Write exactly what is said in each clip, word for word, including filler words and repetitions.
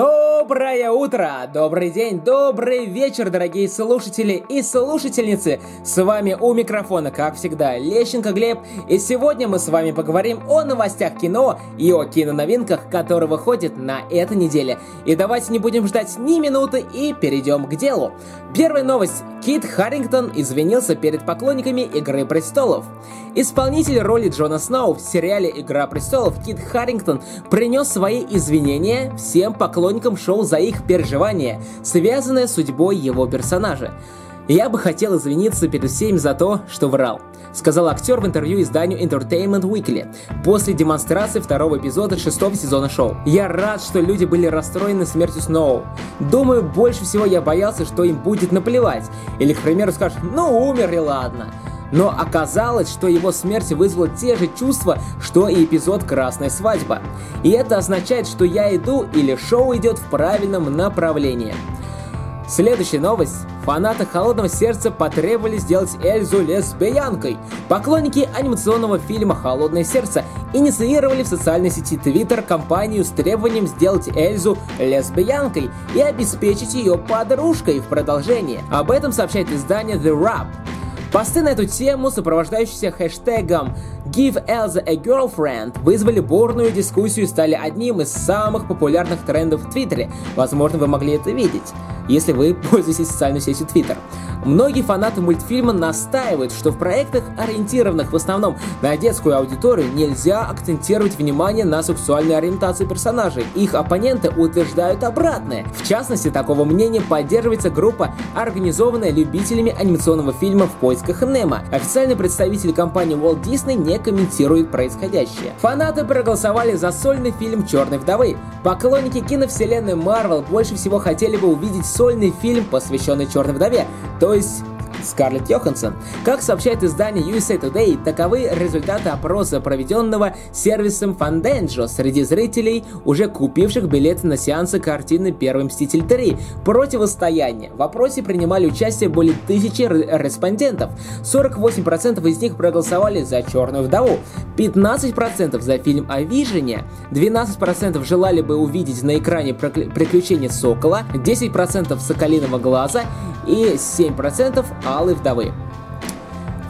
Доброе утро, добрый день, добрый вечер, дорогие слушатели и слушательницы. С вами у микрофона, как всегда, Лещенко Глеб. И сегодня мы с вами поговорим о новостях кино и о киноновинках, которые выходят на этой неделе. И давайте не будем ждать ни минуты и перейдем к делу. Первая новость. Кит Харрингтон извинился перед поклонниками «Игры престолов». Исполнитель роли Джона Сноу в сериале «Игра престолов» Кит Харрингтон принес свои извинения всем поклонникам шоу за их переживания, связанные с судьбой его персонажа. «Я бы хотел извиниться перед всеми за то, что врал», — сказал актер в интервью изданию Entertainment Weekly после демонстрации второго эпизода шестого сезона шоу. «Я рад, что люди были расстроены смертью Сноу. Думаю, больше всего я боялся, что им будет наплевать. Или, к примеру, скажут «ну, умер и ладно». Но оказалось, что его смерть вызвала те же чувства, что и эпизод «Красная свадьба». И это означает, что я иду или шоу идет в правильном направлении». Следующая новость. Фанаты «Холодного сердца» потребовали сделать Эльзу лесбиянкой. Поклонники анимационного фильма «Холодное сердце» инициировали в социальной сети Твиттер кампанию с требованием сделать Эльзу лесбиянкой и обеспечить ее подружкой в продолжении. Об этом сообщает издание The Wrap. Посты на эту тему, сопровождающиеся хэштегом «Give Elsa a Girlfriend», вызвали бурную дискуссию и стали одним из самых популярных трендов в Твиттере. Возможно, вы могли это видеть, если вы пользуетесь социальной сетью Твиттер. Многие фанаты мультфильма настаивают, что в проектах, ориентированных в основном на детскую аудиторию, нельзя акцентировать внимание на сексуальной ориентации персонажей. Их оппоненты утверждают обратное. В частности, такого мнения поддерживается группа, организованная любителями анимационного фильма «В поисках Немо». Официальный представитель компании Walt Disney не комментирует происходящее. Фанаты проголосовали за сольный фильм «Черной вдовы». Поклонники киновселенной Marvel больше всего хотели бы увидеть сольный фильм, посвященный «Черной вдове», то есть Скарлетт Йоханссон. Как сообщает издание Ю Эс Эй Тудей, таковы результаты опроса, проведенного сервисом Fandango среди зрителей, уже купивших билеты на сеансы картины «Первый Мститель три. Противостояние». В опросе принимали участие более тысячи респондентов. сорок восемь процентов из них проголосовали за «Черную вдову», пятнадцать процентов за фильм о Вижине, двенадцать процентов желали бы увидеть на экране «Приключения Сокола», десять процентов «Соколиного глаза» и семь процентов «Алой вдовы».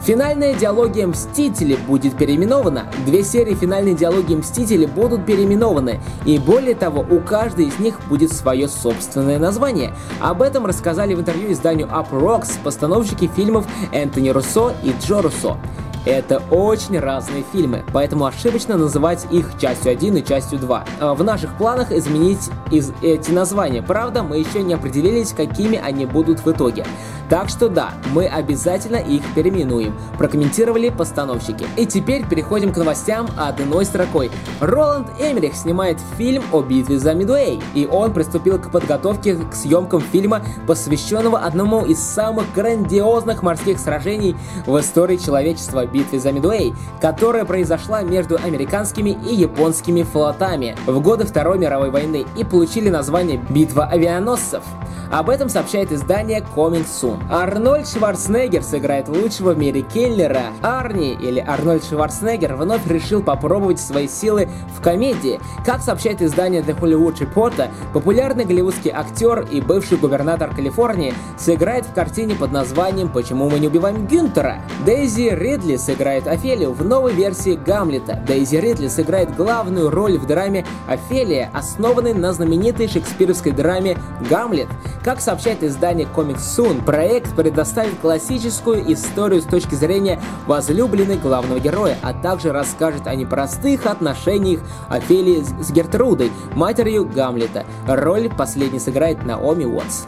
Финальная диалогия «Мстители» будет переименована. Две серии финальной диалогии «Мстители» будут переименованы, и более того, у каждой из них будет свое собственное название. Об этом рассказали в интервью изданию Up Rocks постановщики фильмов Энтони Руссо и Джо Руссо. Это очень разные фильмы, поэтому ошибочно называть их частью один и частью два. В наших планах изменить из эти названия, правда, мы еще не определились, какими они будут в итоге. Так что да, мы обязательно их переименуем, прокомментировали постановщики. И теперь переходим к новостям одной строкой. Роланд Эммерих снимает фильм о битве за Мидуэй, и он приступил к подготовке к съемкам фильма, посвященного одному из самых грандиозных морских сражений в истории человечества — битве за Мидуэй, которая произошла между американскими и японскими флотами в годы Второй мировой войны и получили название «Битва авианосцев». Об этом сообщает издание Coming Soon. Арнольд Шварценеггер сыграет лучшего в мире киллера. Арни, или Арнольд Шварценеггер, вновь решил попробовать свои силы в комедии. Как сообщает издание The Hollywood Reporter, популярный голливудский актер и бывший губернатор Калифорнии сыграет в картине под названием «Почему мы не убиваем Гюнтера?». Дейзи Ридли сыграет Офелию в новой версии Гамлета. Дейзи Ридли сыграет главную роль в драме «Офелия», основанной на знаменитой шекспировской драме «Гамлет». Как сообщает издание Comic Soon, проект предоставит классическую историю с точки зрения возлюбленной главного героя, а также расскажет о непростых отношениях Офелии с Гертрудой, матерью Гамлета. Роль последней сыграет Наоми Уоттс.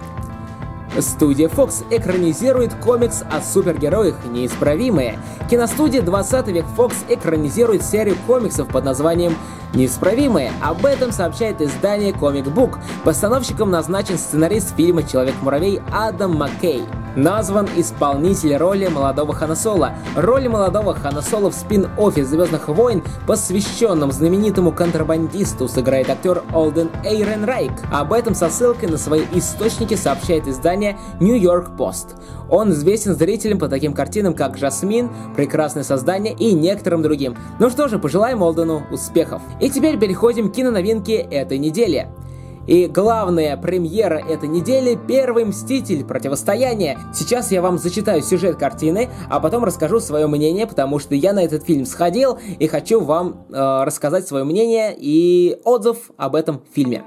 Студия Fox экранизирует комикс о супергероях «Неисправимые». Киностудия двадцатый век Fox экранизирует серию комиксов под названием «Неисправимые». Об этом сообщает издание Comic Book. Постановщиком назначен сценарист фильма «Человек-муравей» Адам Маккей. Назван исполнитель роли молодого Хана Соло. Роль молодого Хана Соло в спин-оффе «Звездных войн», посвященном знаменитому контрабандисту, сыграет актер Олден Эйренрайк. Об этом со ссылкой на свои источники сообщает издание New York Post. Он известен зрителям по таким картинам, как «Жасмин», «Прекрасное создание» и некоторым другим. Ну что же, пожелаем Олдену успехов. И теперь переходим к киноновинке этой недели. И главная премьера этой недели — Первый Мститель, Противостояние. Сейчас я вам зачитаю сюжет картины, а потом расскажу свое мнение, потому что я на этот фильм сходил и хочу вам э, рассказать свое мнение и отзыв об этом фильме.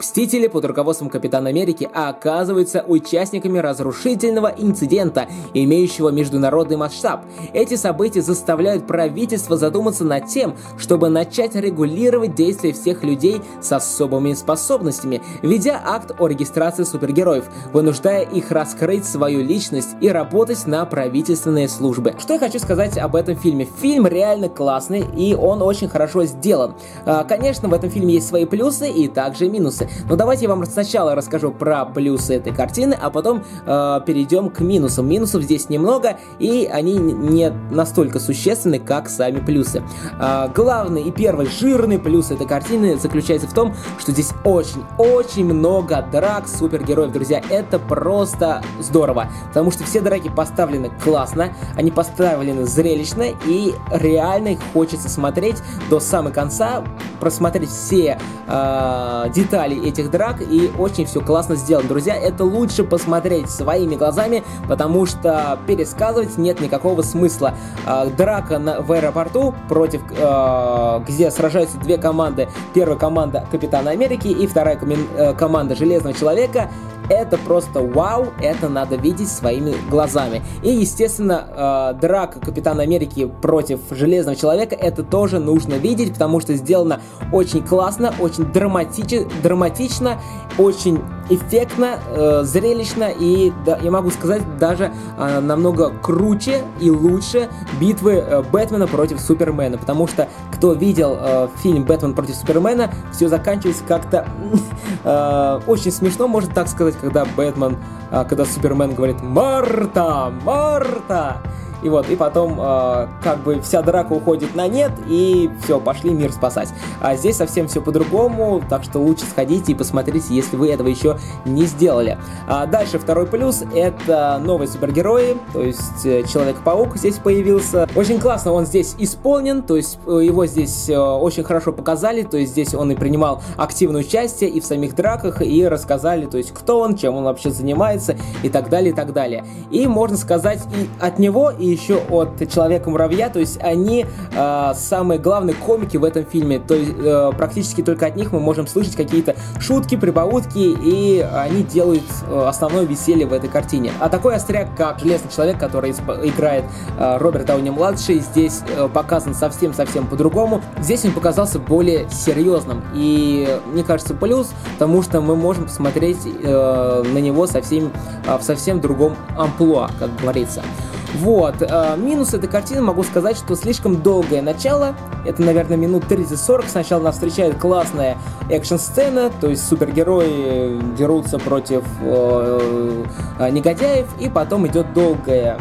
Мстители под руководством Капитана Америки оказываются участниками разрушительного инцидента, имеющего международный масштаб. Эти события заставляют правительство задуматься над тем, чтобы начать регулировать действия всех людей с особыми способностями, введя акт о регистрации супергероев, вынуждая их раскрыть свою личность и работать на правительственные службы. Что я хочу сказать об этом фильме? Фильм реально классный, и он очень хорошо сделан. Конечно, в этом фильме есть свои плюсы и также минусы. Но давайте я вам сначала расскажу про плюсы этой картины, а потом э, перейдем к минусам. Минусов здесь немного, и они не настолько существенны, как сами плюсы. Э, главный и первый жирный плюс этой картины заключается в том, что здесь очень-очень много драк супергероев, друзья. Это просто здорово, потому что все драки поставлены классно, они поставлены зрелищно, и реально их хочется смотреть до самого конца, просмотреть все э, детали этих драк, и очень все классно сделано, друзья. Это лучше посмотреть своими глазами, потому что пересказывать нет никакого смысла. Э, драка на, в аэропорту, против э, где сражаются две команды. Первая команда Капитана Америки и вторая коми- э, команда Железного Человека. Это просто вау, это надо видеть своими глазами. И, естественно, э, драка Капитана Америки против Железного Человека, это тоже нужно видеть, потому что сделано очень классно, очень драматично, драматично, очень эффектно, э, зрелищно, и да, я могу сказать, даже э, намного круче и лучше битвы э, Бэтмена против Супермена, потому что кто видел э, фильм «Бэтмен против Супермена», все заканчивается как-то э, очень смешно, можно так сказать, когда Бэтмен, э, когда Супермен говорит «Марта! Марта!» И вот, и потом э, как бы вся драка уходит на нет, и все, пошли мир спасать. А здесь совсем все по-другому, так что лучше сходите и посмотрите, если вы этого еще не сделали. А дальше второй плюс — это новые супергерои, то есть э, Человек-паук здесь появился. Очень классно он здесь исполнен, то есть э, его здесь э, очень хорошо показали, то есть здесь он и принимал активное участие и в самих драках, и рассказали, то есть кто он, чем он вообще занимается, и так далее, и так далее. И можно сказать и от него, и еще от Человека-муравья, то есть они э, самые главные комики в этом фильме, то есть э, практически только от них мы можем слышать какие-то шутки, прибаутки, и они делают э, основное веселье в этой картине. А такой остряк, как Железный Человек, который играет э, Роберт Дауни-младший, здесь э, показан совсем-совсем по-другому. Здесь он показался более серьезным, и мне кажется плюс, потому что мы можем посмотреть э, на него совсем, э, в совсем другом амплуа, как говорится. Вот, э, минус этой картины, могу сказать, что слишком долгое начало, это, наверное, минут тридцать-сорок, сначала нас встречает классная экшн-сцена, то есть супергерои дерутся против э, э, негодяев, и потом идет долгое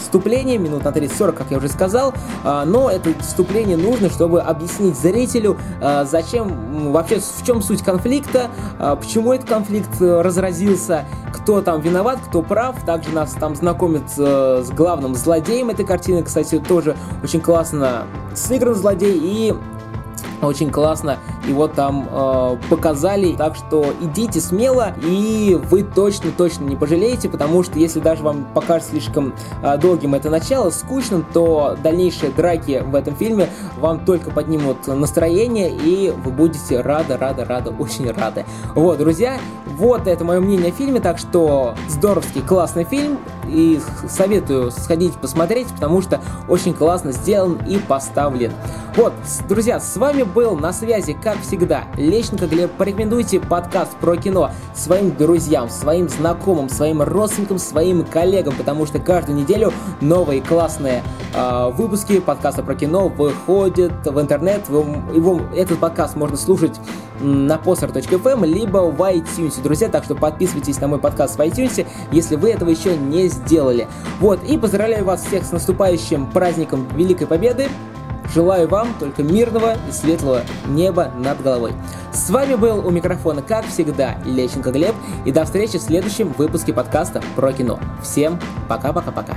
вступление, минут на тридцать-сорок, как я уже сказал, но это вступление нужно, чтобы объяснить зрителю, зачем, вообще в чем суть конфликта, почему этот конфликт разразился, кто там виноват, кто прав. Также нас там знакомят с главным злодеем этой картины, кстати, тоже очень классно сыгран злодей, и очень классно его там э, показали, так что идите смело, и вы точно-точно не пожалеете, потому что если даже вам покажется слишком э, долгим это начало, скучным, то дальнейшие драки в этом фильме вам только поднимут настроение, и вы будете рады, рады, рады, очень рады. Вот, друзья, вот это мое мнение о фильме, так что здоровский, классный фильм, и советую сходить посмотреть, потому что очень классно сделан и поставлен. Вот, друзья, с вами был на связи, как всегда, Лещенко Глеб. Порекомендуйте подкаст про кино своим друзьям, своим знакомым, своим родственникам, своим коллегам, потому что каждую неделю новые классные э, выпуски подкаста про кино выходят в интернет. Вы, его, этот подкаст можно слушать на постер точка эф эм, либо в iTunes, друзья, так что подписывайтесь на мой подкаст в iTunes, если вы этого еще не сделали. Вот, и поздравляю вас всех с наступающим праздником Великой Победы. Желаю вам только мирного и светлого неба над головой. С вами был у микрофона, как всегда, Лещенко Глеб. И до встречи в следующем выпуске подкаста про кино. Всем пока-пока-пока.